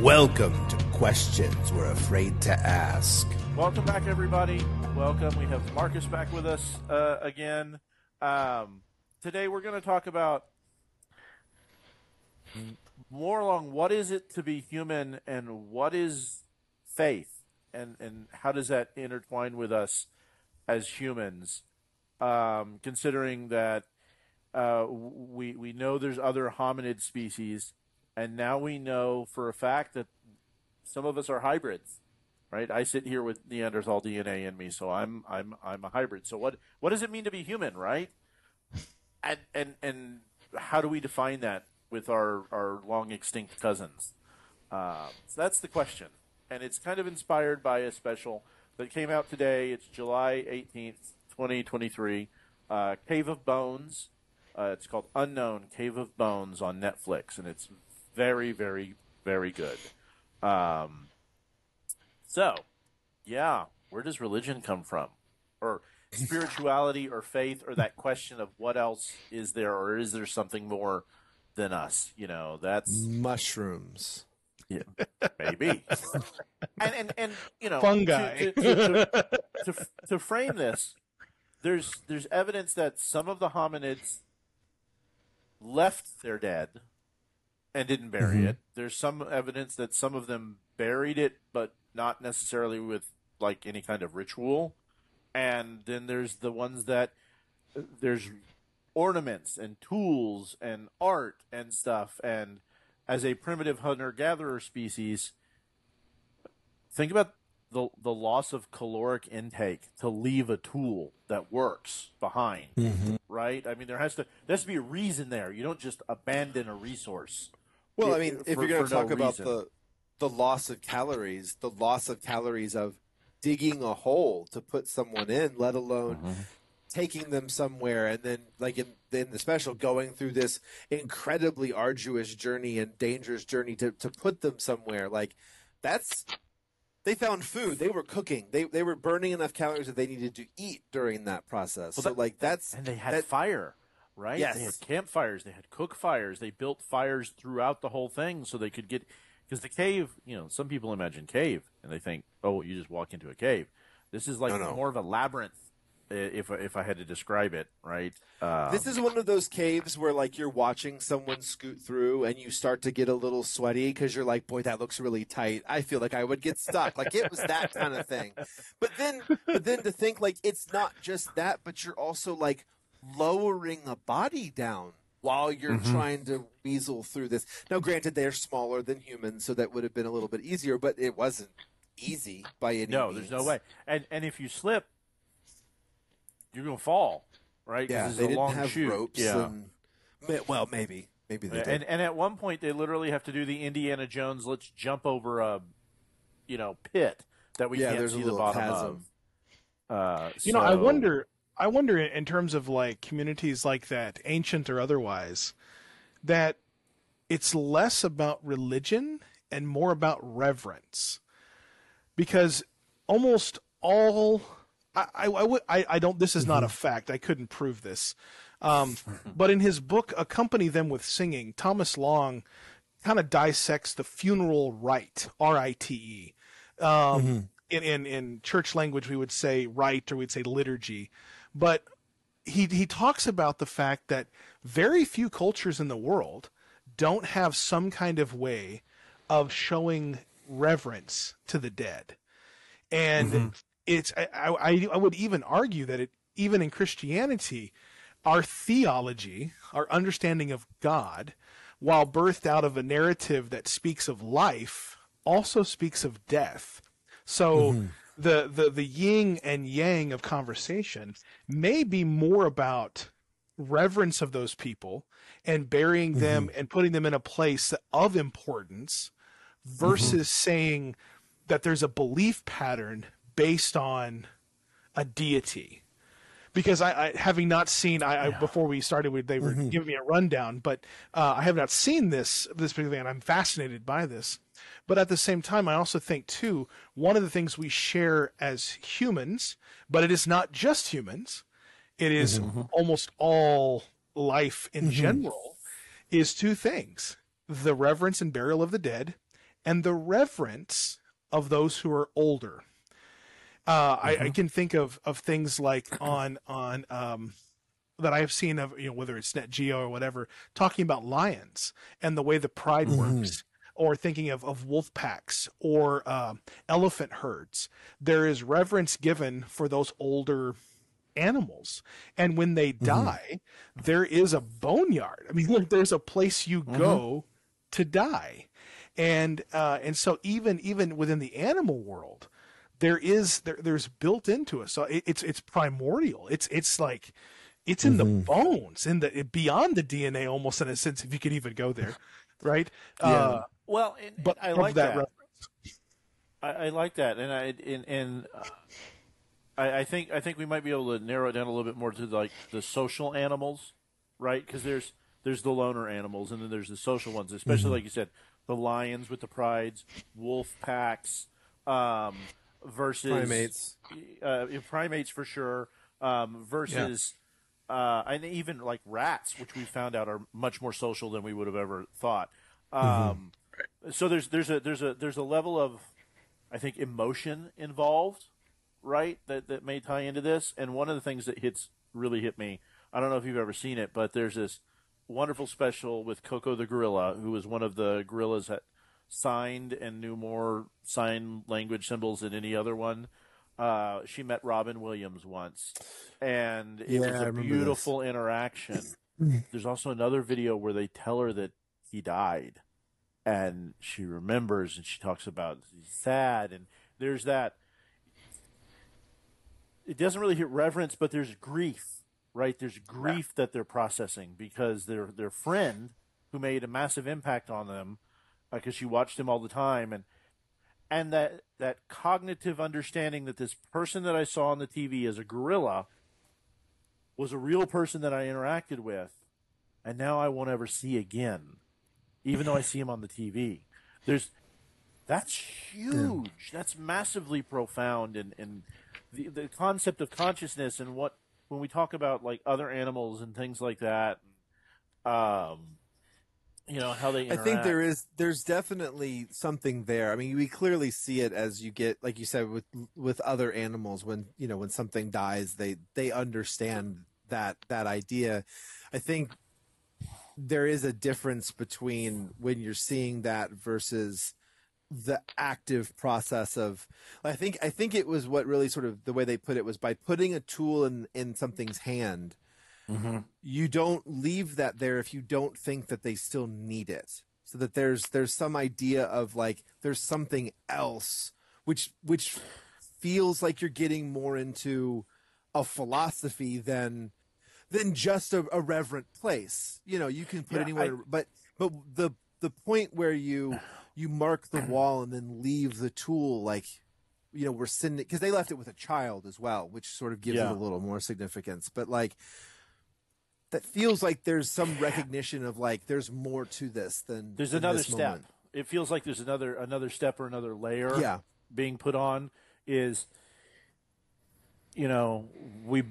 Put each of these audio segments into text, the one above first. Welcome to Questions We're Afraid to Ask. Welcome back, everybody. Welcome. We have Marcus back with us again. Today we're going to talk about more along what is it to be human and what is faith and how does that intertwine with us as humans, considering that we know there's other hominid species, and now we know for a fact that some of us are hybrids, right? I sit here with Neanderthal DNA in me, so I'm a hybrid. So what does it mean to be human, right? And how do we define that with our long extinct cousins? So that's the question, and it's kind of inspired by a special that came out today. It's July 18th, 2023. Cave of Bones. It's called Unknown Cave of Bones on Netflix, and it's very, very, very good. So, yeah, where does religion come from? Or spirituality or faith, or that question of what else is there, or is there something more than us? You know, that's... Mushrooms. Yeah, maybe. and you know... Fungi. To frame this, there's evidence that some of the hominids left their dead and didn't bury it. There's some evidence that some of them buried it, but not necessarily with like any kind of ritual. And then there's the ones that there's ornaments and tools and art and stuff. And as a primitive hunter-gatherer species, think about the loss of caloric intake to leave a tool that works behind, right? I mean, there has to be a reason there. You don't just abandon a resource. Well, I mean, if you're going to talk about the loss of calories, of digging a hole to put someone in, let alone taking them somewhere, and then, like in the special, going through this incredibly arduous journey and dangerous journey to put them somewhere. Like, that's... They found food. They were cooking. They were burning enough calories that they needed to eat during that process. Well, and they had fire, right? Yes. They had campfires. They had cook fires. They built fires throughout the whole thing so they could get – because the cave, you know, some people imagine cave and they think, oh, you just walk into a cave. This is like more of a labyrinth if I had to describe it, right? This is one of those caves where like you're watching someone scoot through and you start to get a little sweaty because you're like, boy, that looks really tight. I feel like I would get stuck. Like it was that kind of thing. But then to think like it's not just that, but you're also like lowering a body down while you're trying to weasel through this. Now, granted, they're smaller than humans, so that would have been a little bit easier, but it wasn't easy by any means. There's no way. And if you slip, you're going to fall, right? Yeah, they didn't have ropes. Yeah. Well, maybe they did. And at one point, they literally have to do the Indiana Jones, let's jump over a, you know, pit that we can't see the bottom chasm. Of. You know, I wonder in terms of like communities like that, ancient or otherwise, that it's less about religion and more about reverence, because almost all. I don't. This is not a fact. I couldn't prove this, but in his book "Accompany Them with Singing," Thomas Long kind of dissects the funeral rite, R-I-T-E. In church language, we would say rite, or we'd say liturgy. But he talks about the fact that very few cultures in the world don't have some kind of way of showing reverence to the dead, and. It's I would even argue that even in Christianity, our theology, our understanding of God, while birthed out of a narrative that speaks of life, also speaks of death. So the yin and yang of conversation may be more about reverence of those people and burying them and putting them in a place of importance versus saying that there's a belief pattern based on a deity, because I having not seen before we started, they were giving me a rundown, but I have not seen this particular, and I'm fascinated by this. But at the same time, I also think too, one of the things we share as humans, but it is not just humans, it is almost all life in general, is two things: the reverence and burial of the dead, and the reverence of those who are older. I can think of things like on that I have seen of, you know, whether it's Net Geo or whatever, talking about lions and the way the pride works, or thinking of wolf packs or elephant herds. There is reverence given for those older animals, and when they die, there is a boneyard. I mean, like, there's a place you go to die, and so even within the animal world, there's built into us. So it's primordial. It's like it's in the bones, beyond the DNA, almost, in a sense, if you could even go there, right? Yeah. Well, I like that. I like that, and I think we might be able to narrow it down a little bit more to, like, the social animals, right? Because there's the loner animals, and then there's the social ones, especially like you said, the lions with the prides, wolf packs, versus primates, primates for sure, versus and even like rats, which we found out are much more social than we would have ever thought. So there's a level of, I think, emotion involved, right? That may tie into this. And one of the things that really hit me, I don't know if you've ever seen it, but there's this wonderful special with Coco the gorilla, who was one of the gorillas that signed and knew more sign language symbols than any other one. She met Robin Williams once, and it was a beautiful interaction. There's also another video where they tell her that he died, and she remembers, and she talks about he's sad, and there's that. It doesn't really hit reverence, but there's grief, right? There's grief that they're processing because their friend, who made a massive impact on them, because she watched him all the time, and that cognitive understanding that this person that I saw on the TV as a gorilla was a real person that I interacted with, and now I won't ever see again, even though I see him on the TV. That's huge. That's massively profound, and the concept of consciousness, and what, when we talk about like other animals and things like that, you know, how they interact. I think there's definitely something there. I mean, we clearly see it, as you get, like you said, with other animals, when, you know, when something dies, they understand that idea. I think there is a difference between when you're seeing that versus the active process of, I think it was, what really sort of, the way they put it was, by putting a tool in something's hand, you don't leave that there if you don't think that they still need it. So that there's some idea of, like, there's something else, which feels like you're getting more into a philosophy than just a reverent place. You know, you can put anywhere, but the point where you mark the wall and then leave the tool, like, you know, we're sending, because they left it with a child as well, which sort of gives it a little more significance. But, like, that feels like there's some recognition of, like, there's more to this than there's another step. Moment. It feels like there's another step or another layer being put on. Is, you know, we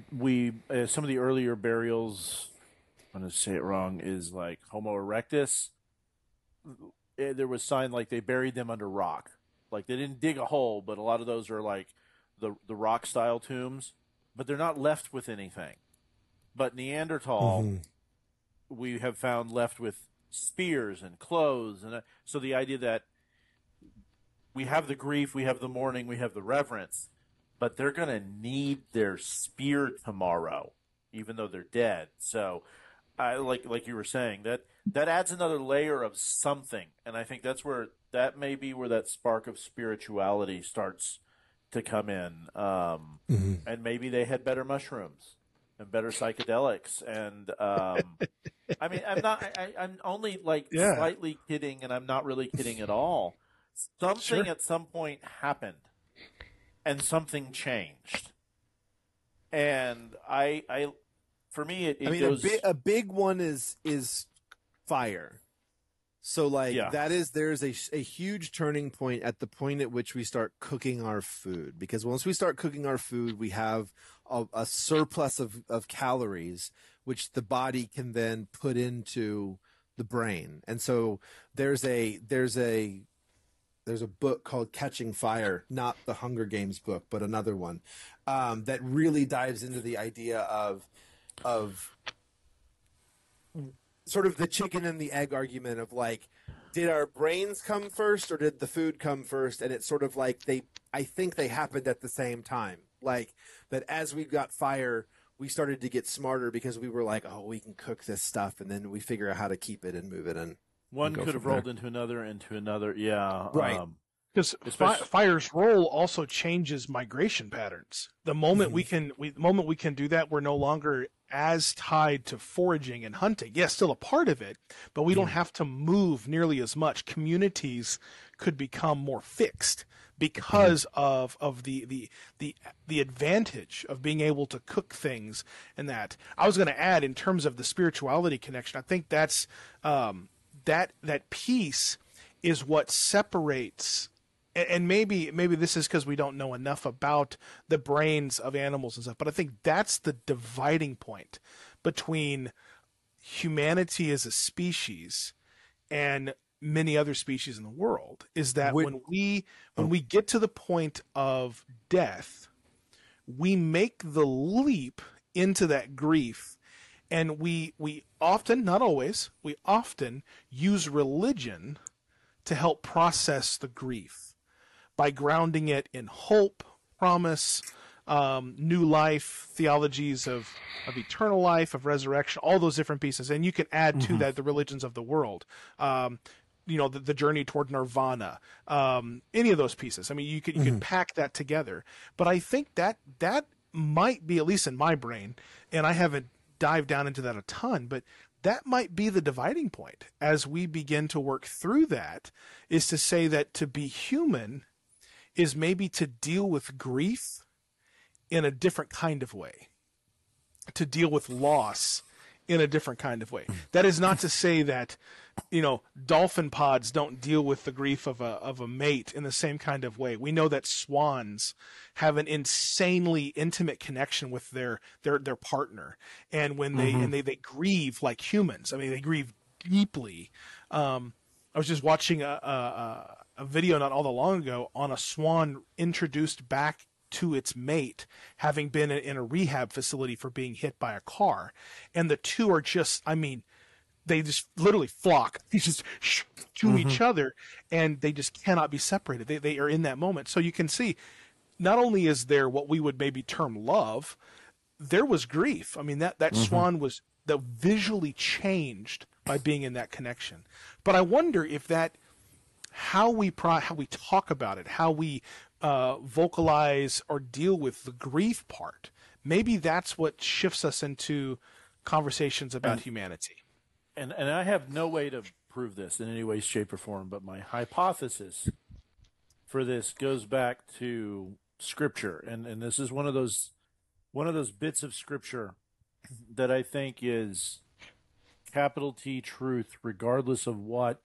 some of the earlier burials, I'm going to say it wrong, is like Homo erectus. There was sign, like, they buried them under rock. Like, they didn't dig a hole, but a lot of those are like the rock style tombs, but they're not left with anything. But Neanderthal, we have found left with spears and clothes, and so the idea that we have the grief, we have the mourning, we have the reverence, but they're going to need their spear tomorrow, even though they're dead. So, like you were saying, that adds another layer of something, and I think that's where that may be where that spark of spirituality starts to come in, and maybe they had better mushrooms. And better psychedelics, and I mean, I'm only, like, slightly kidding, and I'm not really kidding at all. Something at some point happened, and something changed, and I for me, it I mean, goes... a big one is fire. So, like, there's a huge turning point at the point at which we start cooking our food, because once we start cooking our food, we have a surplus of calories, which the body can then put into the brain. And so there's a There's a book called Catching Fire, not the Hunger Games book, but another one, that really dives into the idea of sort of the chicken and the egg argument of, like, did our brains come first or did the food come first? And it's sort of like I think they happened at the same time. Like, that as we got fire, we started to get smarter because we were like, oh, we can cook this stuff, and then we figure out how to keep it and move it in. One could have rolled into another, yeah. Right. Because fire's role also changes migration patterns. The moment we can do that, we're no longer as tied to foraging and hunting. Yes, still a part of it, but we don't have to move nearly as much. Communities could become more fixed because of the advantage of being able to cook things. And that I was going to add, in terms of the spirituality connection, I think that's that piece is what separates, and maybe this is because we don't know enough about the brains of animals and stuff, but I think that's the dividing point between humanity as a species and many other species in the world, is that when we get to the point of death, we make the leap into that grief. And we often, not always, we often use religion to help process the grief by grounding it in hope, promise, new life, theologies of eternal life, of resurrection, all those different pieces. And you can add to that the religions of the world, the journey toward nirvana, any of those pieces. I mean, you could pack that together. But I think that might be, at least in my brain, and I haven't dive down into that a ton, but that might be the dividing point as we begin to work through that, is to say that to be human is maybe to deal with grief in a different kind of way, to deal with loss in a different kind of way. That is not to say that, dolphin pods don't deal with the grief of a mate in the same kind of way. We know that swans have an insanely intimate connection with their partner, and when they grieve like humans. I mean, they grieve deeply. I was just watching a video not all that long ago on a swan introduced back to its mate, having been in a rehab facility for being hit by a car, and the two are just, they just literally flock. They just to each other, and they just cannot be separated. They are in that moment. So you can see, not only is there what we would maybe term love, there was grief. I mean, that swan was visually changed by being in that connection. But I wonder if that, how we talk about it, how we vocalize or deal with the grief part, maybe that's what shifts us into conversations about humanity. And I have no way to prove this in any way, shape, or form, but my hypothesis for this goes back to Scripture, and this is one of those bits of Scripture that I think is capital T truth, regardless of what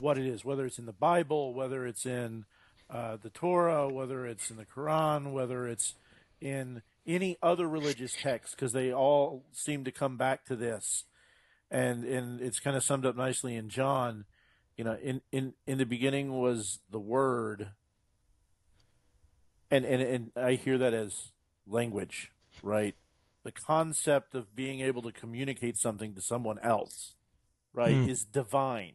it is, whether it's in the Bible, whether it's in the Torah, whether it's in the Quran, whether it's in any other religious text, because they all seem to come back to this. And it's kind of summed up nicely in John. In the beginning was the Word. And I hear that as language, right? The concept of being able to communicate something to someone else, right, is divine.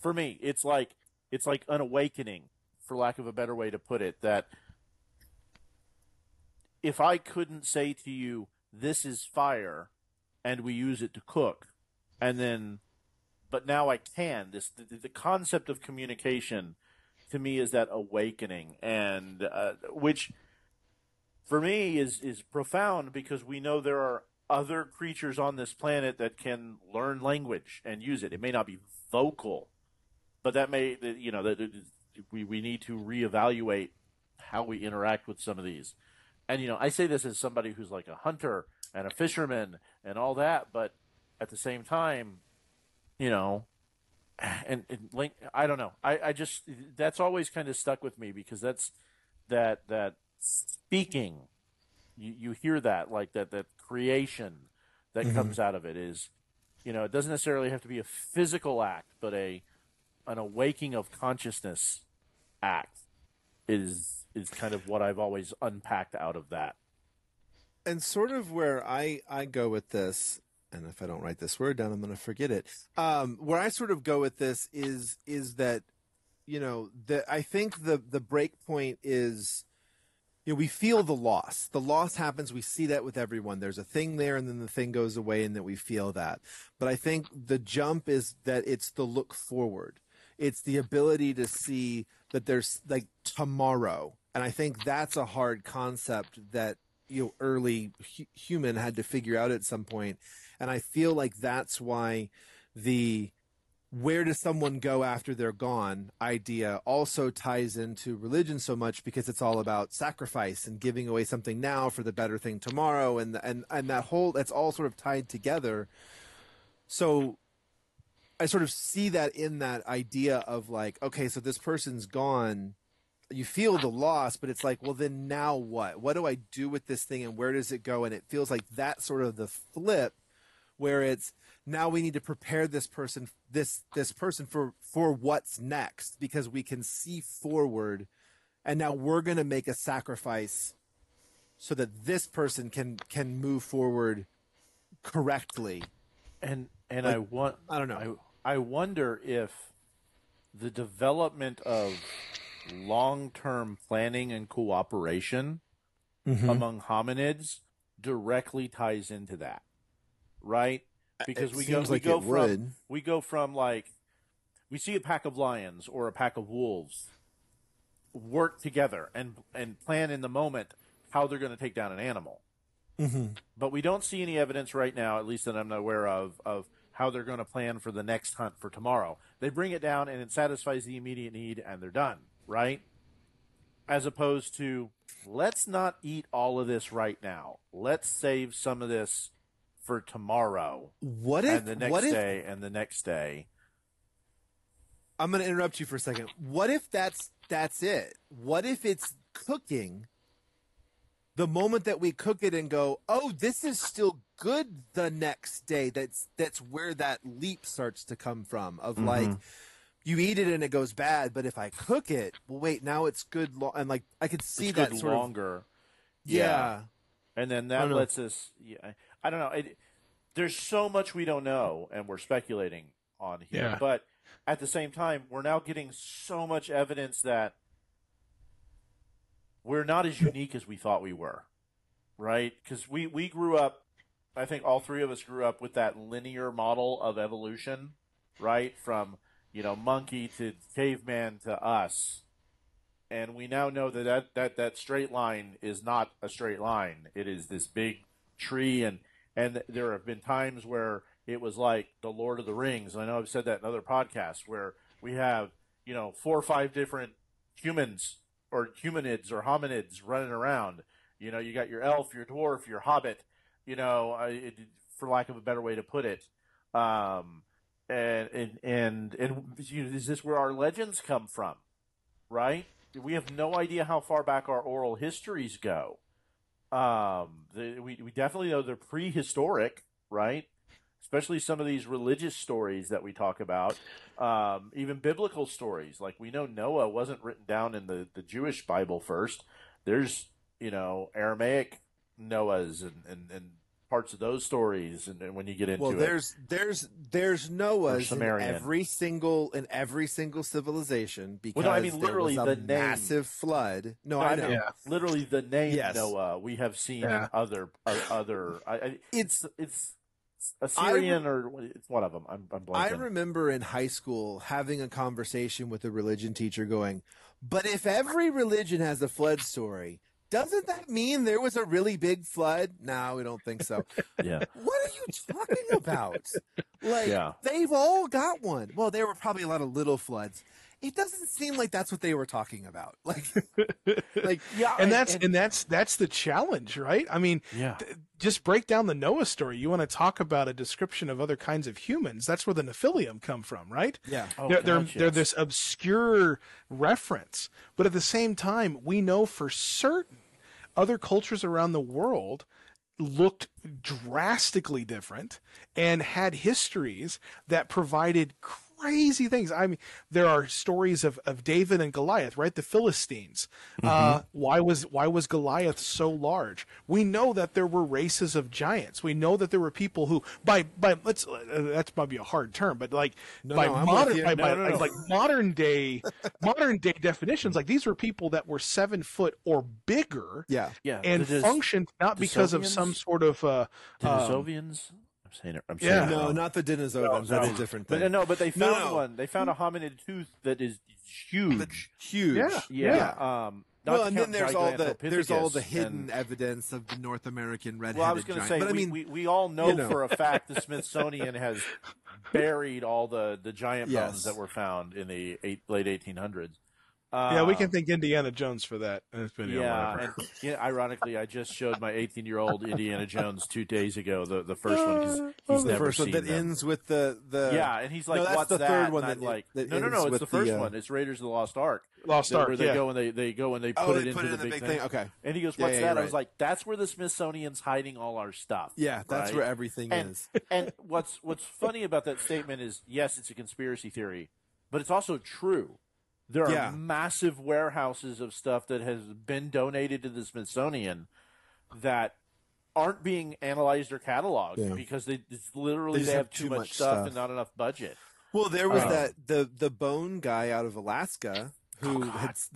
For me, it's like an awakening, for lack of a better way to put it, that if I couldn't say to you, this is fire, and we use it to cook, but now I can. The concept of communication, to me, is that awakening, and which for me is profound, because we know there are other creatures on this planet that can learn language and use it. It may not be vocal, but that may, we need to reevaluate how we interact with some of these. And, I say this as somebody who's like a hunter and a fisherman and all that, but at the same time, I don't know. I just, that's always kind of stuck with me, because that's that speaking, you hear that, like that creation that comes out of it is, it doesn't necessarily have to be a physical act, but a an awakening of consciousness act is kind of what I've always unpacked out of that. And sort of where I go with this, and if I don't write this word down, I'm going to forget it. Where I sort of go with this is that, you know, I think the break point is, you know, we feel the loss. The loss happens. We see that with everyone. There's a thing there, and then the thing goes away, and that we feel that. But I think the jump is that it's the look forward. It's the ability to see that there's like tomorrow. And I think that's a hard concept that, you know, early human had to figure out at some point. And I feel like that's why the where does someone go after they're gone idea also ties into religion so much, because it's all about sacrifice and giving away something now for the better thing tomorrow. And that whole, that's all sort of tied together. So I sort of see that in that idea of like, okay, so this person's gone. You feel the loss, but it's like, well, then now what? What do I do with this thing, and where does it go? And it feels like that's sort of the flip, where it's now we need to prepare this person for what's next, because we can see forward, and now we're going to make a sacrifice so that this person can move forward correctly. And like, I don't know. I wonder if the development of long-term planning and cooperation among hominids directly ties into that, right? Because we go from like, we see a pack of lions or a pack of wolves work together and plan in the moment how they're going to take down an animal. But we don't see any evidence right now, at least that I'm not aware of how they're going to plan for the next hunt for tomorrow. They bring it down and it satisfies the immediate need and they're done. Right? As opposed to, let's not eat all of this right now. Let's save some of this for tomorrow. What if, and the next day, and the next day. I'm going to interrupt you for a second. What if that's it? What if it's cooking? The moment that we cook it and go, oh, this is still good the next day. That's where that leap starts to come from of like, you eat it and it goes bad, but if I cook it, well, wait, now it's good. And like, I could see it's that good sort longer. Of, yeah. And then that lets us, yeah, I don't know. There's so much we don't know and we're speculating on here, but at the same time, we're now getting so much evidence that we're not as unique as we thought we were. Right. Cause we grew up, I think all three of us grew up with that linear model of evolution, right? From, you know, monkey to caveman to us. And we now know that straight line is not a straight line. It is this big tree. And there have been times where it was like the Lord of the Rings. I know I've said that in other podcasts where we have, you know, 4 or 5 different humans or humanids or hominids running around. You know, you got your elf, your dwarf, your hobbit, you know, for lack of a better way to put it. And is this where our legends come from, right? We have no idea how far back our oral histories go. We definitely know they're prehistoric, right? Especially some of these religious stories that we talk about, even biblical stories. Like we know Noah wasn't written down in the Jewish Bible first. There's, you know, Aramaic Noahs and parts of those stories, and when you get into there's Noahs in every single civilization, because literally the massive flood. Literally the name Noah. We have seen other. It's Assyrian or it's one of them. I'm blanking. I remember in high school having a conversation with a religion teacher, going, "But if every religion has a flood story, doesn't that mean there was a really big flood?" No, we don't think so. Yeah. What are you talking about? Like, they've all got one. Well, there were probably a lot of little floods. It doesn't seem like that's what they were talking about. That's the challenge, right? I mean, just break down the Noah story. You want to talk about a description of other kinds of humans. That's where the Nephilim come from, right? Yeah. Oh, they're this obscure reference, but at the same time, we know for certain other cultures around the world looked drastically different and had histories that provided crazy things. I mean, there are stories of David and Goliath, right? The Philistines. Mm-hmm. Why was Goliath so large? We know that there were races of giants. We know that there were people who that might be a hard term, but modern day definitions, like these were people that were 7 foot or bigger. Yeah, yeah, and functioned not because of some sort of Denisovians. Not the Denisovians. No. That's a different thing. But they found one. They found a hominid tooth that is huge. Yeah. And then there's all the hidden evidence of the North American red-headed giant. Well, I was going to say, we all know for a fact the Smithsonian has buried all the giant bones that were found in the late 1800s. We can thank Indiana Jones for that. It's been ironically, I just showed my 18-year-old Indiana Jones 2 days ago, the first one, because he's never seen that. The first one that ends with the... Yeah, and he's like, what's that? No, that's the third one No, it's the first one. It's Raiders of the Lost Ark. Where they go and they put it into the big thing. Okay. And he goes, what's that? I was like, that's where the Smithsonian's hiding all our stuff. Yeah, that's where everything is. And what's funny about that statement is, yes, it's a conspiracy theory, but it's also true. There are massive warehouses of stuff that has been donated to the Smithsonian that aren't being analyzed or cataloged because they have too much stuff and not enough budget. Well, there was the bone guy out of Alaska it's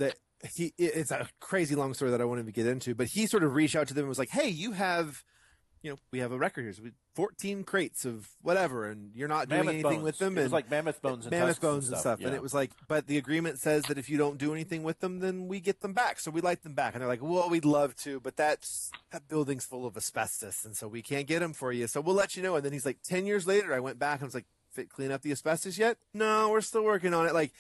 a crazy long story that I won't even get into, but he sort of reached out to them and was like, "Hey, you have, we have a record here. So 14 crates of whatever, and you're not doing anything with them." It was like mammoth bones and mammoth bones and stuff. Yeah. And it was like, but the agreement says that if you don't do anything with them, then we get them back. So we like them back. And they're like, well, we'd love to, but that building's full of asbestos, and so we can't get them for you. So we'll let you know. And then he's like, 10 years later, I went back and was like, clean up the asbestos yet? No, we're still working on it. Like,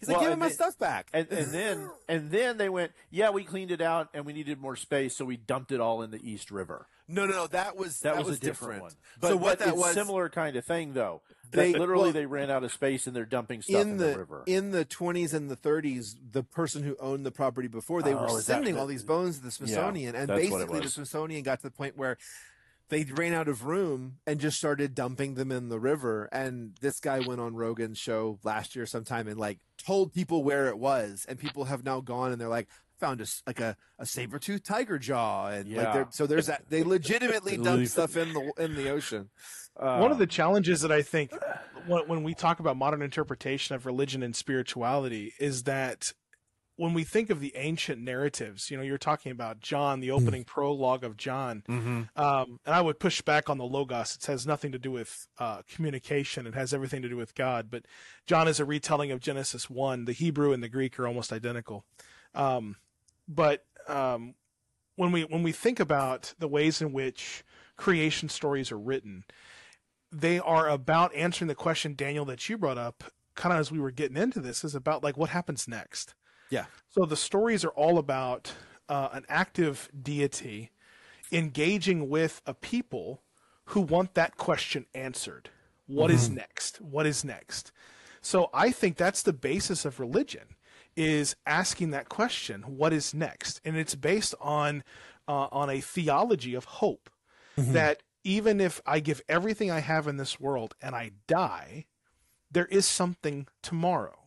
he's like, give me my stuff back. And then they went, we cleaned it out and we needed more space, so we dumped it all in the East River. No, that was a different one. But so what that was similar kind of thing though. They ran out of space and they're dumping stuff in the river. In the 20s and the 30s, the person who owned the property before, they were sending all these bones to the Smithsonian, and basically the Smithsonian got to the point where they ran out of room and just started dumping them in the river. And this guy went on Rogan's show last year sometime and told people where it was. And people have now gone and they're like, found a saber-toothed tiger jaw. And so there's that. They legitimately dump stuff in the ocean. One of the challenges that I think when we talk about modern interpretation of religion and spirituality is that when we think of the ancient narratives, you're talking about John, the opening prologue of John, and I would push back on the Logos. It has nothing to do with communication. It has everything to do with God. But John is a retelling of Genesis 1. The Hebrew and the Greek are almost identical. When we think about the ways in which creation stories are written, they are about answering the question, Daniel, that you brought up kind of as we were getting into this, is about what happens next. Yeah. So the stories are all about an active deity engaging with a people who want that question answered. What is next? What is next? So I think that's the basis of religion, is asking that question, what is next? And it's based on a theology of hope that even if I give everything I have in this world and I die, there is something tomorrow.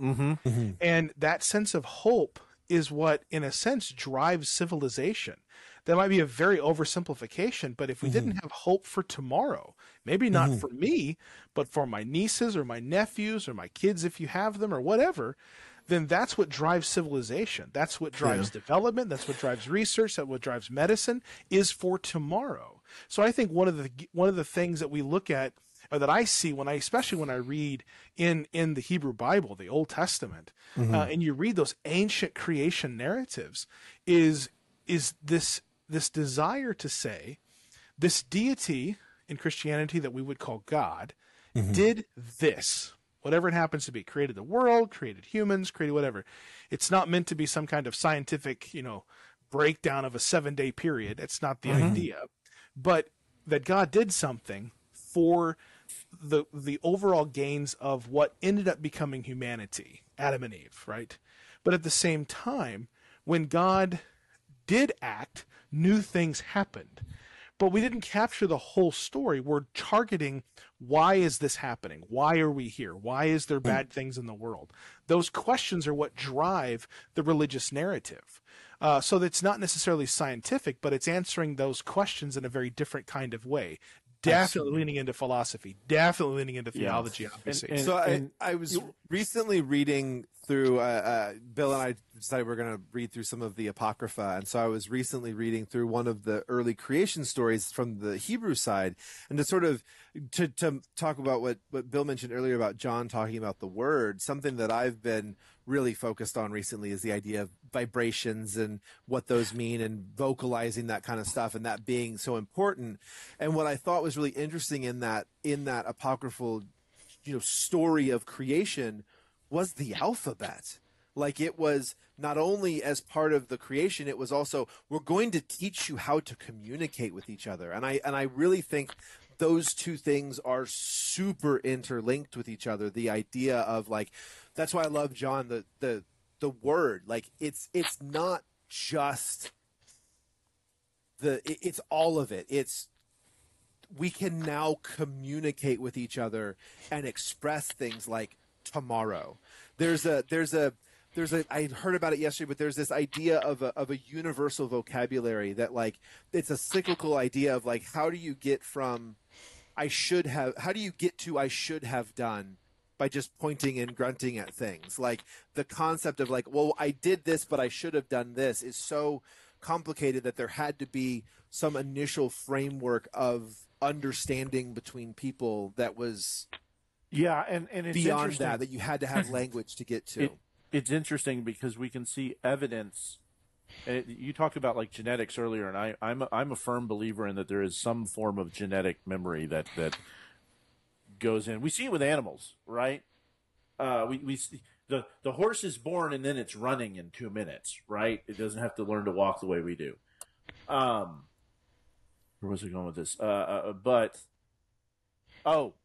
And that sense of hope is what, in a sense, drives civilization. That might be a very oversimplification, but if we didn't have hope for tomorrow, maybe not for me, but for my nieces or my nephews or my kids, if you have them or whatever, then that's what drives civilization. That's what drives development. That's what drives research. That's what drives medicine, is for tomorrow. So I think one of the things that we look at, or that I see especially when I read in the Hebrew Bible, the Old Testament, and you read those ancient creation narratives, is this desire to say, this deity in Christianity that we would call God did this, whatever it happens to be, created the world, created humans, created whatever. It's not meant to be some kind of scientific, breakdown of a 7-day period. It's not the idea, but that God did something for the overall gains of what ended up becoming humanity, Adam and Eve, right? But at the same time, when God did act, new things happened. but we didn't capture the whole story. We're targeting, why is this happening? Why are we here? Why is there bad things in the world? Those questions are what drive the religious narrative. So that's not necessarily scientific, but it's answering those questions in a very different kind of way. Definitely leaning into philosophy, definitely leaning into theology, obviously. And I was recently reading through, Bill and I decided we were going to read through some of the Apocrypha. And so I was recently reading through one of the early creation stories from the Hebrew side. And to sort of to talk about what Bill mentioned earlier about John talking about the word, something that I've been really focused on recently is the idea of vibrations and what those mean and vocalizing that kind of stuff and that being so important. And what I thought was really interesting in that apocryphal, story of creation was the alphabet. Like, it was not only as part of the creation, it was also, we're going to teach you how to communicate with each other. And I really think those two things are super interlinked with each other. The idea of, like, that's why I love John, the word, like, it's not just it's all of it. It's, we can now communicate with each other and express things like tomorrow. There's a I heard about it yesterday, but there's this idea of a universal vocabulary that, like, it's a cyclical idea of, like, how do you get from I should have done by just pointing and grunting at things. Like, the concept of, like, well, I did this, but I should have done this is so complicated that there had to be some initial framework of understanding between people that was and it's beyond that you had to have language to get to. It's interesting because we can see evidence. You talked about, like, genetics earlier, and I'm a firm believer in that there is some form of genetic memory that goes in. We see it with animals, right? We see the horse is born and then it's running in 2 minutes, right? It doesn't have to learn to walk the way we do. Where was I going with this?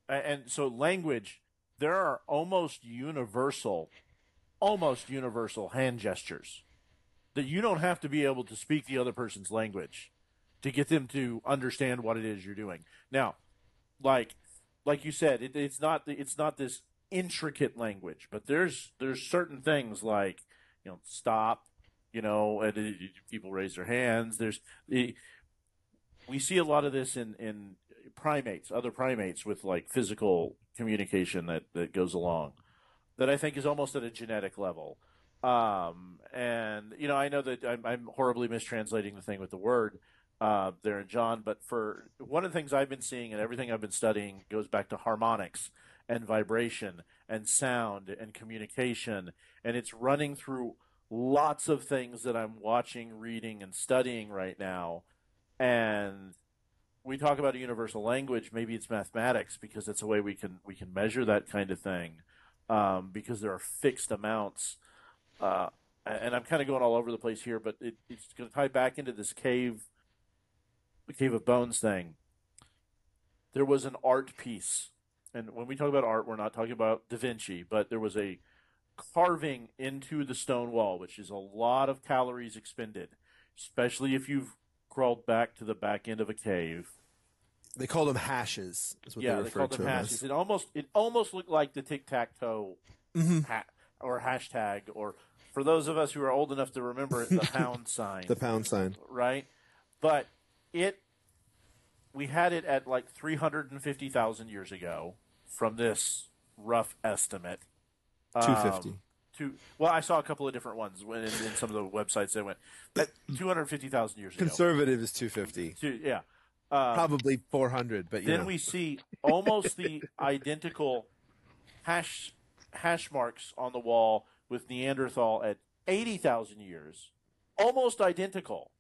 And so language. There are almost universal hand gestures that you don't have to be able to speak the other person's language to get them to understand what it is you're doing. Now, like you said, it's not this intricate language, but there's certain things like, stop, and people raise their hands. We see a lot of this in primates, other primates, with, like, physical communication that goes along that I think is almost at a genetic level. I know that I'm horribly mistranslating the thing with the word, there in John, but for one of the things I've been seeing and everything I've been studying goes back to harmonics and vibration and sound and communication, and it's running through lots of things that I'm watching, reading, and studying right now. And we talk about a universal language, maybe it's mathematics, because it's a way we can measure that kind of thing, because there are fixed amounts. And I'm kind of going all over the place here, but it's going to tie back into this cave, the Cave of Bones thing. There was an art piece, and when we talk about art, we're not talking about Da Vinci, but there was a carving into the stone wall, which is a lot of calories expended, especially if you've crawled back to the back end of a cave. They called them hashes. Is what they called them hashes. As. It almost looked like the tic-tac-toe or hashtag, or for those of us who are old enough to remember it, the pound sign. The pound sign. Right? But we had it at like 350,000 years ago from this rough estimate. 250. I saw a couple of different ones in some of the websites that went 250,000 years ago. Conservative is 250. Yeah. Probably 400, but then we see almost the identical hash marks on the wall with Neanderthal at 80,000 years, almost identical.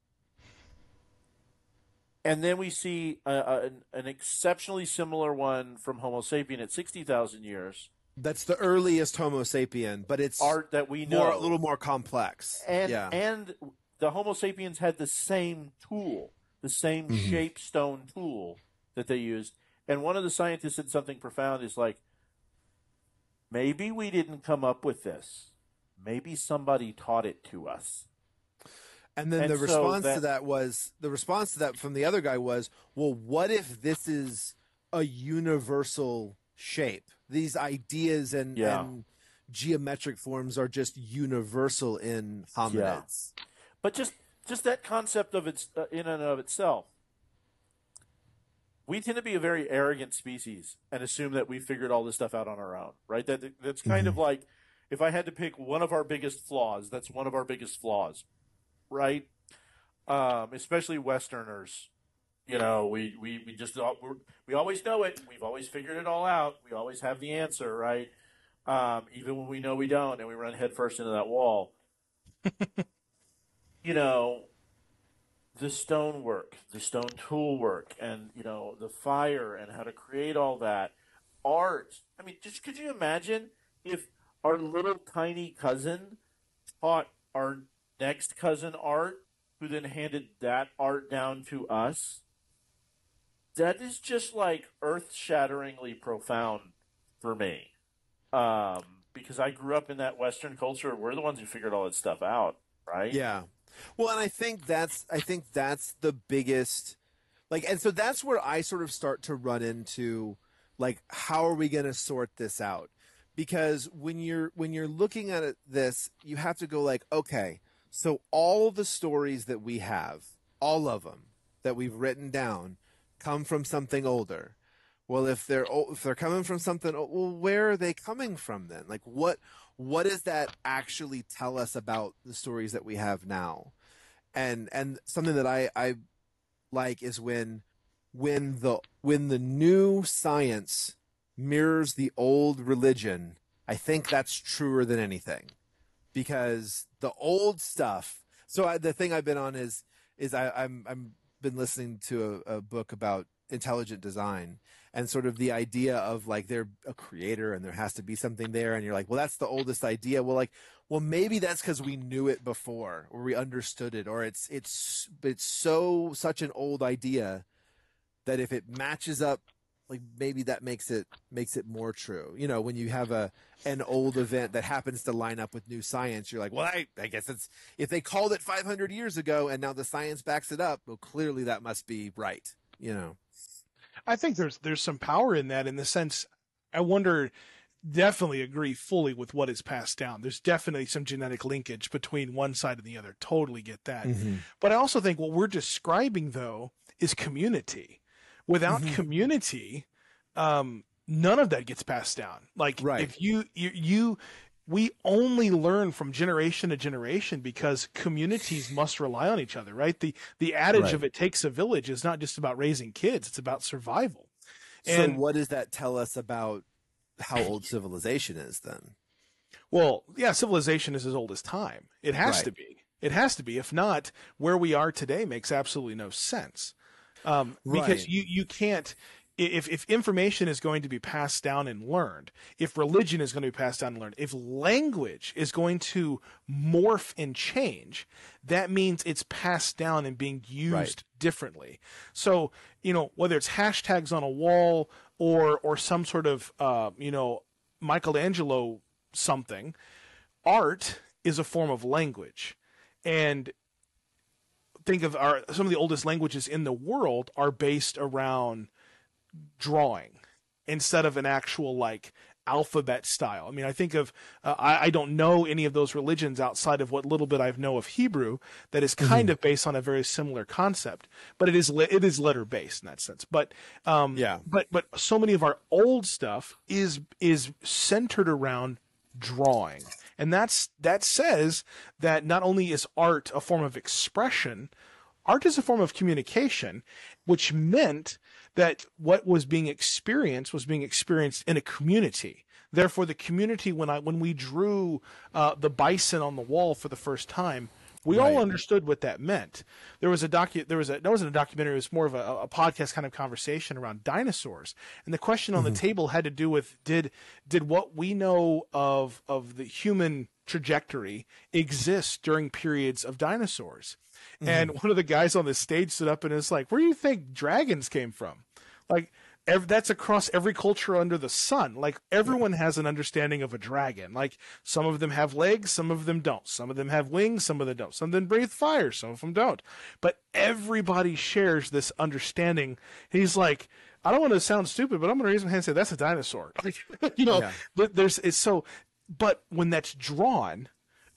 And then we see an exceptionally similar one from Homo sapien at 60,000 years. That's the earliest Homo sapien, but it's art that we know a little more complex. And the Homo sapiens had the same tool. The same shape stone tool that they used. And one of the scientists said something profound, is like, maybe we didn't come up with this. Maybe somebody taught it to us. And then the response to that from the other guy was, well, what if this is a universal shape? These ideas and geometric forms are just universal in hominids. Yeah. But just that concept of its in and of itself. We tend to be a very arrogant species and assume that we figured all this stuff out on our own, right? That's kind of like, if I had to pick one of our biggest flaws, that's one of our biggest flaws, right? Especially Westerners, you know, we always know it. We've always figured it all out. We always have the answer, right? Even when we know we don't, and we run headfirst into that wall. You know, the stone work, the stone tool work, and, you know, the fire and how to create all that. Art. I mean, just could you imagine if our little tiny cousin taught our next cousin art, who then handed that art down to us? That is just like earth-shatteringly profound for me. Because I grew up in that Western culture. We're the ones who figured all that stuff out, right? Yeah. Well, and I think that's the biggest, like, and so that's where I sort of start to run into, like, how are we going to sort this out? Because when you're looking at this, you have to go like, okay, so all the stories that we have, all of them that we've written down, come from something older. Well, if they're coming from something, well, where are they coming from then? Like, what does that actually tell us about the stories that we have now? And something that I like is when the new science mirrors the old religion. I think that's truer than anything, because the old stuff. So the thing I've been on is I'm been listening to a book about intelligent design, and sort of the idea of, like, they're a creator and there has to be something there. And you're like, well, that's the oldest idea. Well, like, well, maybe that's because we knew it before, or we understood it, or it's such an old idea that if it matches up, like, maybe that makes it more true. You know, when you have an old event that happens to line up with new science, you're like, well, I guess it's, if they called it 500 years ago and now the science backs it up, well, clearly that must be right, you know? I think there's some power in that, in the sense, I wonder, definitely agree fully with what is passed down. There's definitely some genetic linkage between one side and the other. Totally get that. Mm-hmm. But I also think what we're describing, though, is community. Without community, none of that gets passed down. Like, right. If we only learn from generation to generation, because communities must rely on each other, right? The adage of it takes a village is not just about raising kids. It's about survival. And so what does that tell us about how old civilization is then? Well, yeah, civilization is as old as time. It has to be. It has to be. If not, where we are today makes absolutely no sense. Because you can't. If information is going to be passed down and learned, if religion is going to be passed down and learned, if language is going to morph and change, that means it's passed down and being used differently. So, you know, whether it's hashtags on a wall or some sort of, you know, Michelangelo something, art is a form of language. And think of some of the oldest languages in the world are based around drawing instead of an actual, like, alphabet style. I mean, I think of I don't know any of those religions outside of what little bit I know of Hebrew that is kind of based on a very similar concept, but it is letter based in that sense. But but so many of our old stuff is centered around drawing, and that says that not only is art a form of expression, art is a form of communication, which meant that what was being experienced in a community. Therefore, the community, when we drew the bison on the wall for the first time, we all understood what that meant. There wasn't a documentary. It was more of a podcast kind of conversation around dinosaurs. And the question on the table had to do with, did what we know of the human trajectory exist during periods of dinosaurs? And one of the guys on the stage stood up and is like, where do you think dragons came from? Like, that's across every culture under the sun. Like, everyone has an understanding of a dragon. Like, some of them have legs, some of them don't. Some of them have wings, some of them don't. Some of them breathe fire, some of them don't. But everybody shares this understanding. He's like, I don't want to sound stupid, but I'm going to raise my hand and say, that's a dinosaur. Like, you know, but but when that's drawn,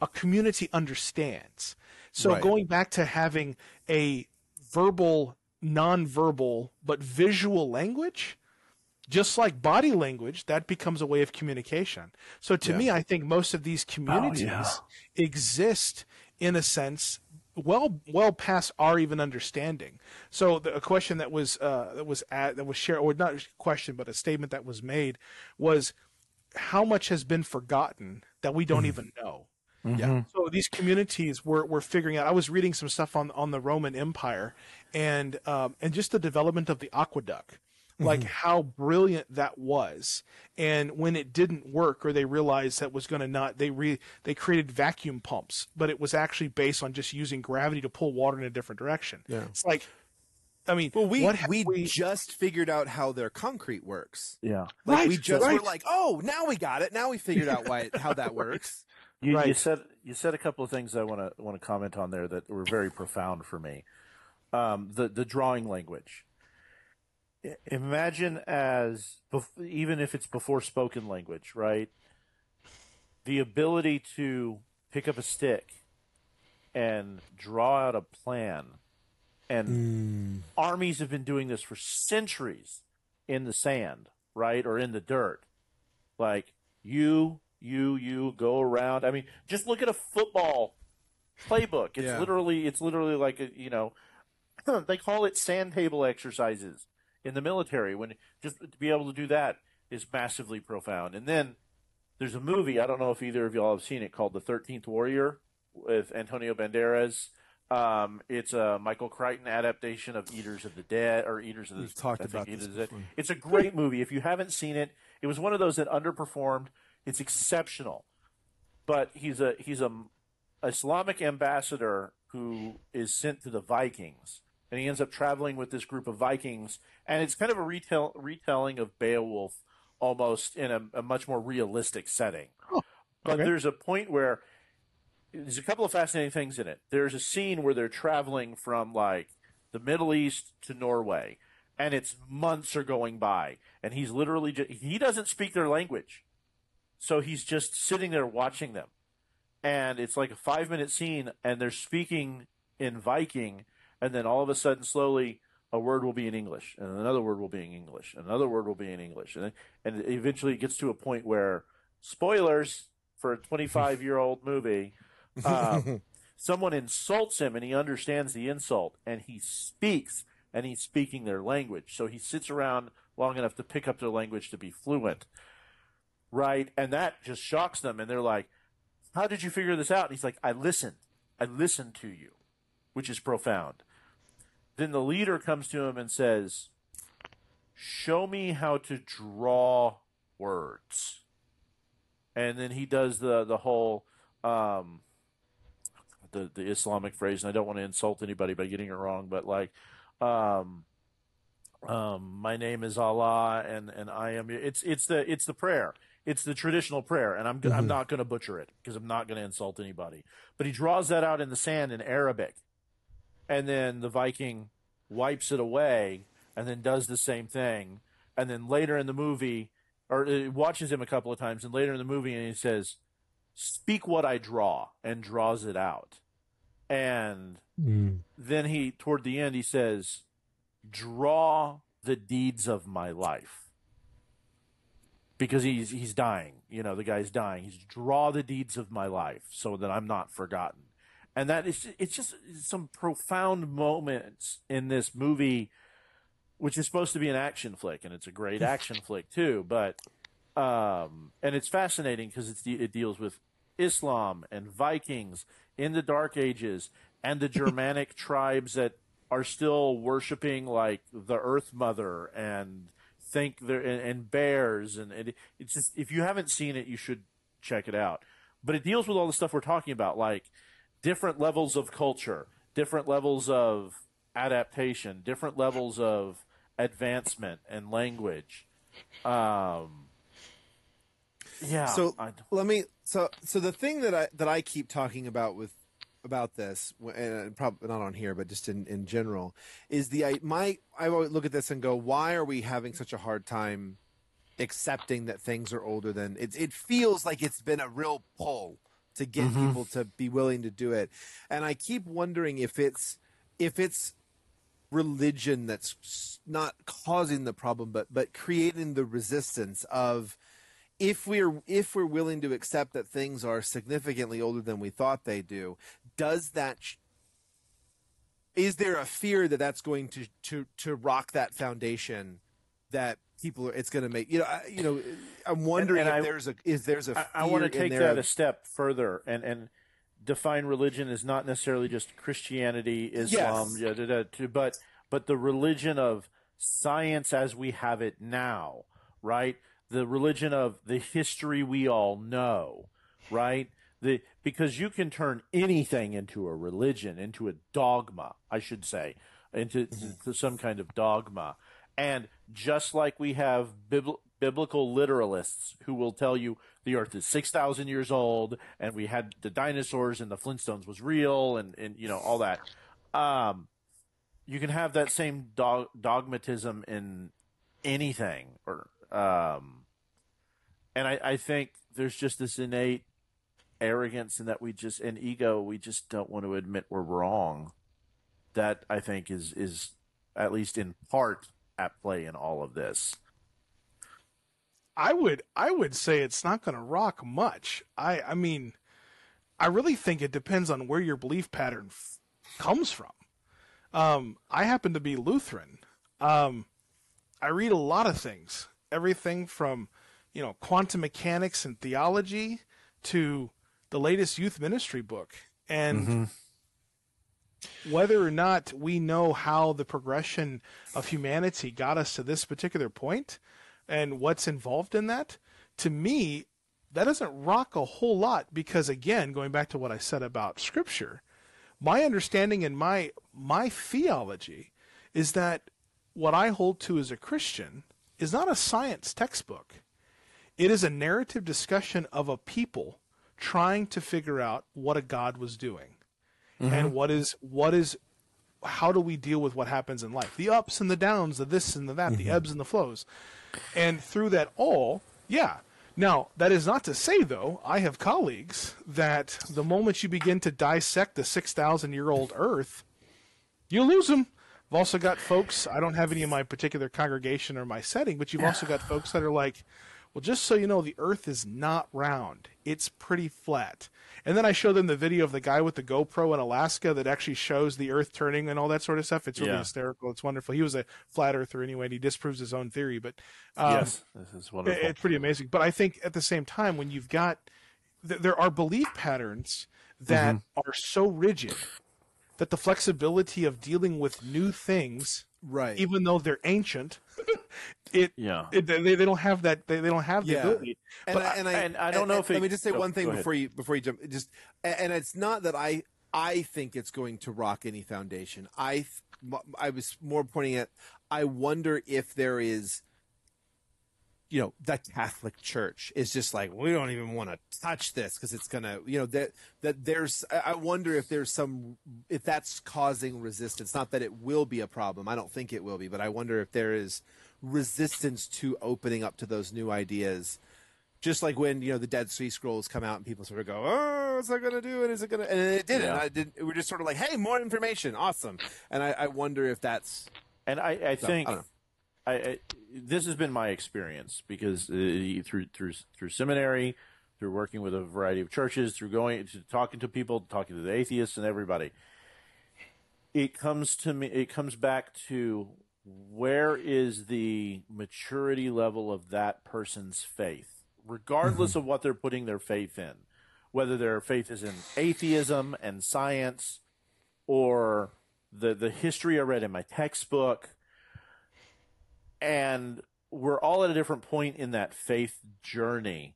a community understands. So going back to having a verbal, non-verbal, but visual language, just like body language, that becomes a way of communication. So to me, I think most of these communities exist in a sense well past our even understanding. So a question that was shared, or not a question, but a statement that was made, was how much has been forgotten that we don't even know. So these communities were figuring out. I was reading some stuff on the Roman Empire and just the development of the aqueduct, like how brilliant that was. And when it didn't work, or they realized that was going to not, they created vacuum pumps, but it was actually based on just using gravity to pull water in a different direction. Yeah. It's like, I mean, well, we just figured out how their concrete works. Yeah. Like, we just were like, oh, now we got it. Now we figured out how that works. You said a couple of things I want to comment on there that were very profound for me. The drawing language. Imagine even if it's before spoken language, right? The ability to pick up a stick and draw out a plan, and armies have been doing this for centuries in the sand, right, or in the dirt, like you go around. I mean, just look at a football playbook. It's literally like a, you know, they call it sand table exercises in the military. When just to be able to do that is massively profound. And then there's a movie, I don't know if either of y'all have seen it, called The 13th Warrior with Antonio Banderas. It's a Michael Crichton adaptation of Eaters of the Dead, or Eaters of the Dead. We've talked about this. It's a great movie. If you haven't seen it, it was one of those that underperformed. It's exceptional, but he's a Islamic ambassador who is sent to the Vikings, and he ends up traveling with this group of Vikings, and it's kind of a retelling of Beowulf, almost in a much more realistic setting. Oh, okay. But there's a point where there's a couple of fascinating things in it. There's a scene where they're traveling from like the Middle East to Norway, and it's months are going by, and he's literally he doesn't speak their language. So he's just sitting there watching them, and it's like a 5-minute scene, and they're speaking in Viking, and then all of a sudden, slowly, a word will be in English, and another word will be in English, another word will be in English, and eventually it gets to a point where, spoilers for a 25-year-old movie, someone insults him, and he understands the insult, and he speaks, and he's speaking their language. So he sits around long enough to pick up their language to be fluent. Right, and that just shocks them, and they're like, how did you figure this out? And he's like, I listened to you, which is profound. Then the leader comes to him and says, show me how to draw words. And then he does the whole the Islamic phrase, and I don't want to insult anybody by getting it wrong, but like my name is Allah, and I am. It's the prayer. It's the traditional prayer, and I'm not going to butcher it because I'm not going to insult anybody. But he draws that out in the sand in Arabic, and then the Viking wipes it away, and then does the same thing. And then later in the movie, or it watches him a couple of times, and later in the movie, and he says, "Speak what I draw," and draws it out. And then toward the end, he says, "Draw the deeds of my life," because he's dying. You know, the guy's dying. He's draw the deeds of my life so that I'm not forgotten. And that is, it's just some profound moments in this movie, which is supposed to be an action flick, and it's a great action flick too. But and it's fascinating because it deals with Islam and Vikings in the Dark Ages and the Germanic tribes that are still worshiping like the Earth Mother and bears, and it's just, if you haven't seen it, you should check it out. But it deals with all the stuff we're talking about, like different levels of culture, different levels of adaptation, different levels of advancement and language. Yeah. So the thing that I keep talking about about this, and probably not on here, but just in general, is I always look at this and go, why are we having such a hard time accepting that things are older than it? It feels like it's been a real pull to get people to be willing to do it, and I keep wondering if it's religion that's not causing the problem, but creating the resistance of. If we're willing to accept that things are significantly older than we thought they do, is there a fear that that's going to rock that foundation that people are? It's going to make I'm wondering if there's a fear. I want to take that a step further and define religion as not necessarily just Christianity, Islam, yes. But the religion of science as we have it now, right? The religion of the history we all know, right? Because you can turn anything into a religion, into a dogma, I should say, into some kind of dogma. And just like we have biblical literalists who will tell you the earth is 6,000 years old and we had the dinosaurs and the Flintstones was real and all that. You can have that same dogmatism in anything or... and I think there's just this innate arrogance and that we just don't want to admit we're wrong. That I think is at least in part at play in all of this. I would say it's not going to rock much. I mean, I really think it depends on where your belief pattern comes from. I happen to be Lutheran. I read a lot of things. Everything from, quantum mechanics and theology to the latest youth ministry book. And whether or not we know how the progression of humanity got us to this particular point and what's involved in that, to me, that doesn't rock a whole lot because, again, going back to what I said about Scripture, my understanding and my theology is that what I hold to as a Christian is not a science textbook. It is a narrative discussion of a people trying to figure out what a God was doing and what is how do we deal with what happens in life, the ups and the downs, the this and the that, the ebbs and the flows. And through that all, yeah. Now, that is not to say, though, I have colleagues that the moment you begin to dissect the 6,000-year-old earth, you lose them. I've also got folks, I don't have any in my particular congregation or my setting, but you've also got folks that are like, well, just so you know, the earth is not round. It's pretty flat. And then I show them the video of the guy with the GoPro in Alaska that actually shows the earth turning and all that sort of stuff. It's really hysterical. It's wonderful. He was a flat earther anyway, and he disproves his own theory. But yes, this is wonderful. It's pretty amazing. But I think at the same time, when you've got there are belief patterns that are so rigid that the flexibility of dealing with new things, right, even though they're ancient, they don't have that, they don't have the ability. And I don't know if let me just say one thing before you jump. Just and it's not that I think it's going to rock any foundation. I was more pointing at, I wonder if there is, the Catholic Church is just like, we don't even want to touch this because it's gonna, I wonder if there's if that's causing resistance. Not that it will be a problem. I don't think it will be, but I wonder if there is resistance to opening up to those new ideas. Just like when the Dead Sea Scrolls come out and people sort of go, oh, what's that gonna do? And is it gonna? And it didn't. Yeah. We're just sort of like, hey, more information, awesome. And I wonder if that's. And I think. I don't know. I this has been my experience because through seminary, through working with a variety of churches, through going to talking to people, talking to the atheists and everybody, it comes back to where is the maturity level of that person's faith, regardless of what they're putting their faith in, whether their faith is in atheism and science or the history I read in my textbook. And we're all at a different point in that faith journey.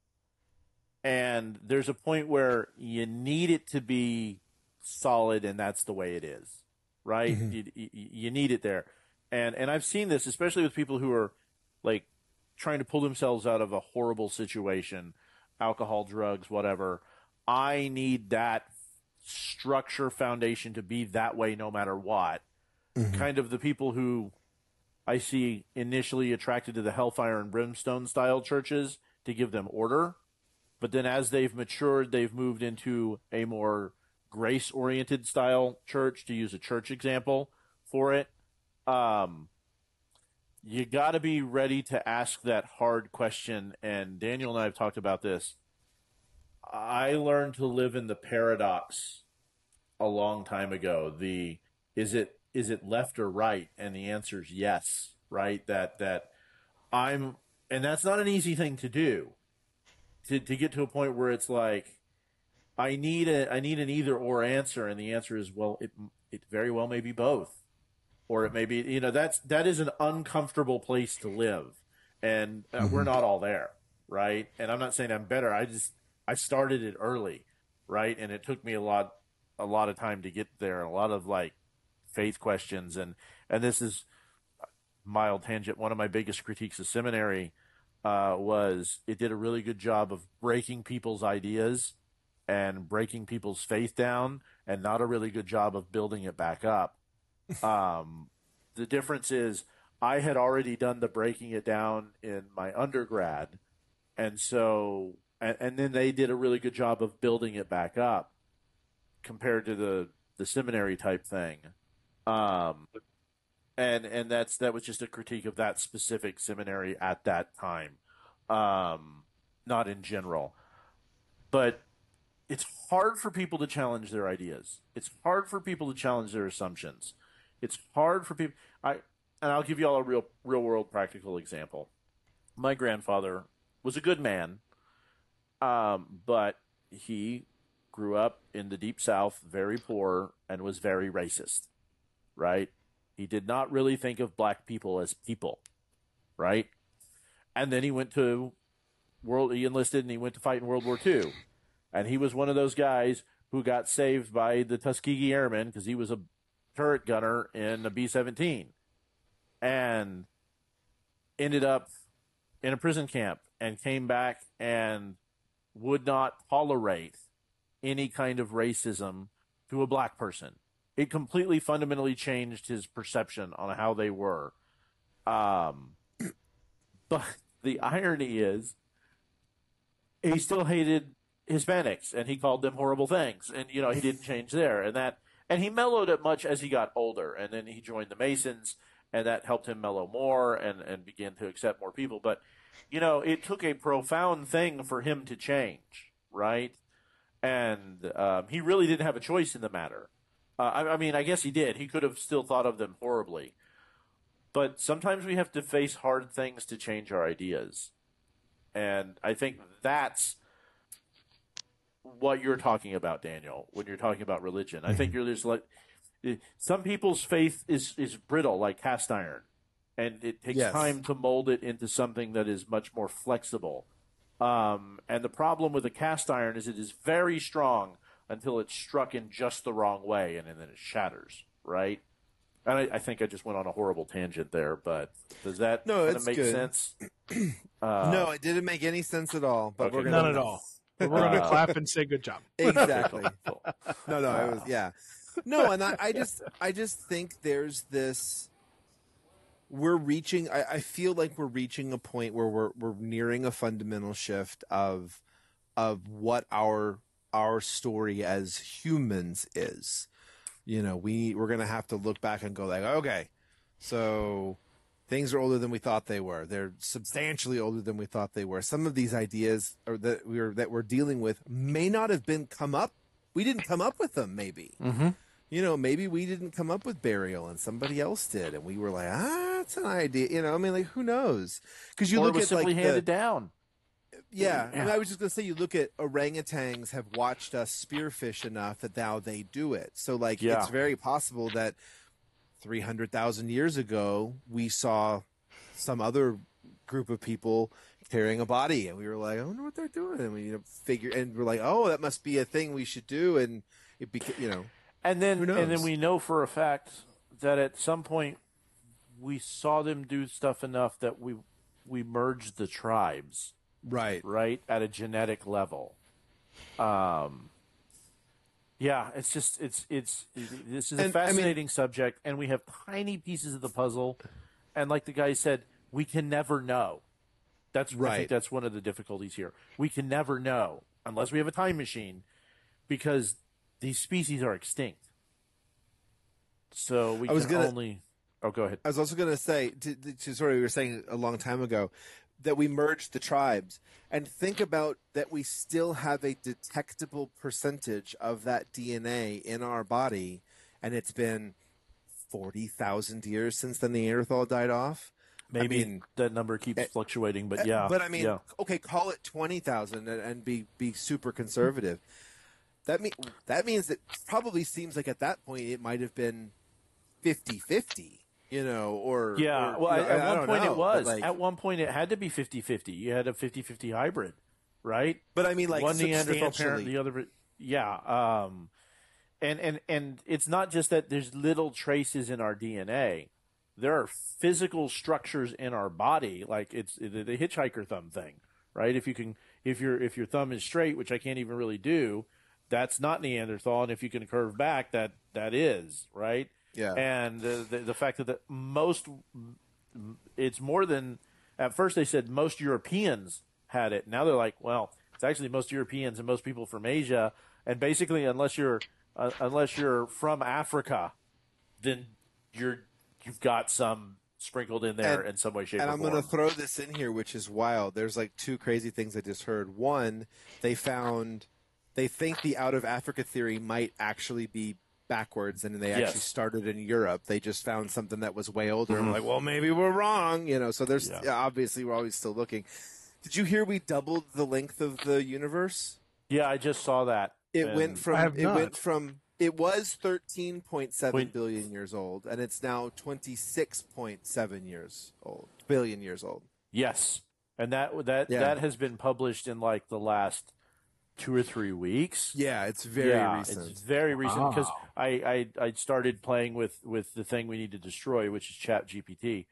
And there's a point where you need it to be solid, and that's the way it is, right? You need it there. And I've seen this, especially with people who are, like, trying to pull themselves out of a horrible situation, alcohol, drugs, whatever. I need that structure, foundation to be that way no matter what. Mm-hmm. Kind of the people who I see initially attracted to the hellfire and brimstone style churches to give them order. But then as they've matured, they've moved into a more grace-oriented style church, to use a church example for it. You got to be ready to ask that hard question, and Daniel and I have talked about this. I learned to live in the paradox a long time ago. The is it left or right? And the answer is yes, right? And that's not an easy thing to do. To get to a point where it's like, I need an either or answer, and the answer is, well, it very well may be both. Or it may be, you know, that is an uncomfortable place to live, and we're not all there, right? And I'm not saying I'm better. I started it early, right? And it took me a lot of time to get there, and a lot of like faith questions, and this is mild tangent. One of my biggest critiques of seminary was it did a really good job of breaking people's ideas and breaking people's faith down, and not a really good job of building it back up. The difference is I had already done the breaking it down in my undergrad. And so, and then they did a really good job of building it back up compared to the seminary type thing. And that was just a critique of that specific seminary at that time. Not in general, but it's hard for people to challenge their ideas. It's hard for people to challenge their assumptions. It's hard for people. I'll give you all a real world practical example. My grandfather was a good man, but he grew up in the Deep South, very poor, and was very racist. Right? He did not really think of black people as people. Right? And then he enlisted and he went to fight in World War II, and he was one of those guys who got saved by the Tuskegee Airmen because he was a turret gunner in a B-17 and ended up in a prison camp and came back and would not tolerate any kind of racism to a black person. It completely fundamentally changed his perception on how they were. But the irony is he still hated Hispanics and he called them horrible things, and, you know, he didn't change there. And he mellowed it much as he got older, and then he joined the Masons, and that helped him mellow more and begin to accept more people. But, you know, it took a profound thing for him to change, right? And he really didn't have a choice in the matter. I mean, I guess he did. He could have still thought of them horribly. But sometimes we have to face hard things to change our ideas. And I think that's what you're talking about, Daniel, when you're talking about religion. I think you're just like some people's faith is brittle like cast iron, and it takes time to mold it into something that is much more flexible. And the problem with a cast iron is it is very strong until it's struck in just the wrong way, and then it shatters, right? And I think I just went on a horrible tangent there, but does that make sense? No, it didn't make any sense at all. But we're not at all. But we're going to clap and say good job. Exactly. No, it was, yeah. No, and I just think there's this, I feel like we're reaching a point where we're nearing a fundamental shift of what our story as humans is. You know, we're going to have to look back and go like, okay, so things are older than we thought they were. They're substantially older than we thought they were. Some of these ideas that we're dealing with may not have come up. We didn't come up with them, maybe. Mm-hmm. You know, maybe we didn't come up with burial and somebody else did. And we were like, that's an idea. You know, I mean, like, who knows? Because you look at simply like handed down. Yeah. I mean, I was just going to say, you look at orangutans have watched us spearfish enough that now they do it. So, like, it's very possible that 300,000 years ago, we saw some other group of people carrying a body, and we were like, I wonder what they're doing. And we we're like, oh, that must be a thing we should do. And it became, you know, and then we know for a fact that at some point we saw them do stuff enough that we merged the tribes, right at a genetic level. Yeah, it's just this is a fascinating subject, and we have tiny pieces of the puzzle. And like the guy said, we can never know. That's right. I think that's one of the difficulties here. We can never know unless we have a time machine, because these species are extinct. So we can only. Oh, go ahead. I was also going to say to sort of we were saying a long time ago that we merged the tribes, and think about that we still have a detectable percentage of that DNA in our body, and it's been 40,000 years since the Neanderthal died off. Maybe that number keeps fluctuating, but yeah. But I mean, okay, call it 20,000 and be super conservative. That means that probably seems like at that point it might have been 50-50. You know, or yeah. Or, well, you know, at one point it was. Like, at one point it had to be 50-50. You had a 50-50 hybrid, right? But I mean, like one Neanderthal parent, the other, yeah. And it's not just that there's little traces in our DNA. There are physical structures in our body, like it's the hitchhiker thumb thing, right? If your thumb is straight, which I can't even really do, that's not Neanderthal, and if you can curve back, that is right. Yeah, and the fact that it's more than at first they said most Europeans had it. Now they're like, well, it's actually most Europeans and most people from Asia, and basically unless you're from Africa, then you've got some sprinkled in there in some way, shape, or form. And I'm going to throw this in here, which is wild. There's like two crazy things I just heard. One, they think the out of Africa theory might actually be backwards, and they actually started in Europe. They just found something that was way older. Mm-hmm. And like, well, maybe we're wrong, you know. So there's obviously we're always still looking. Did you hear we doubled the length of the universe? Yeah, I just saw that. It was 13.7 billion years old, and it's now 26.7 years old. Billion years old. Yes, and that has been published in like the last 2 or 3 weeks. Yeah, it's very recent. It's very recent because I started playing with the thing we need to destroy, which is ChatGPT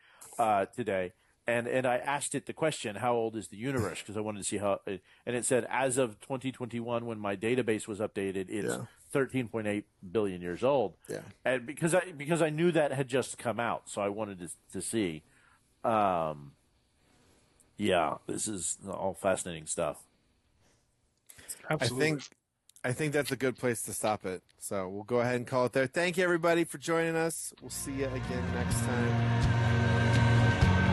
today, and I asked it the question, how old is the universe? Because I wanted to see how, and it said as of 2021, when my database was updated, it's 13.8 billion years old. Yeah, and because I knew that had just come out, so I wanted to see. Yeah, this is all fascinating stuff. Absolutely. I think that's a good place to stop it. So we'll go ahead and call it there. Thank you, everybody, for joining us. We'll see you again next time.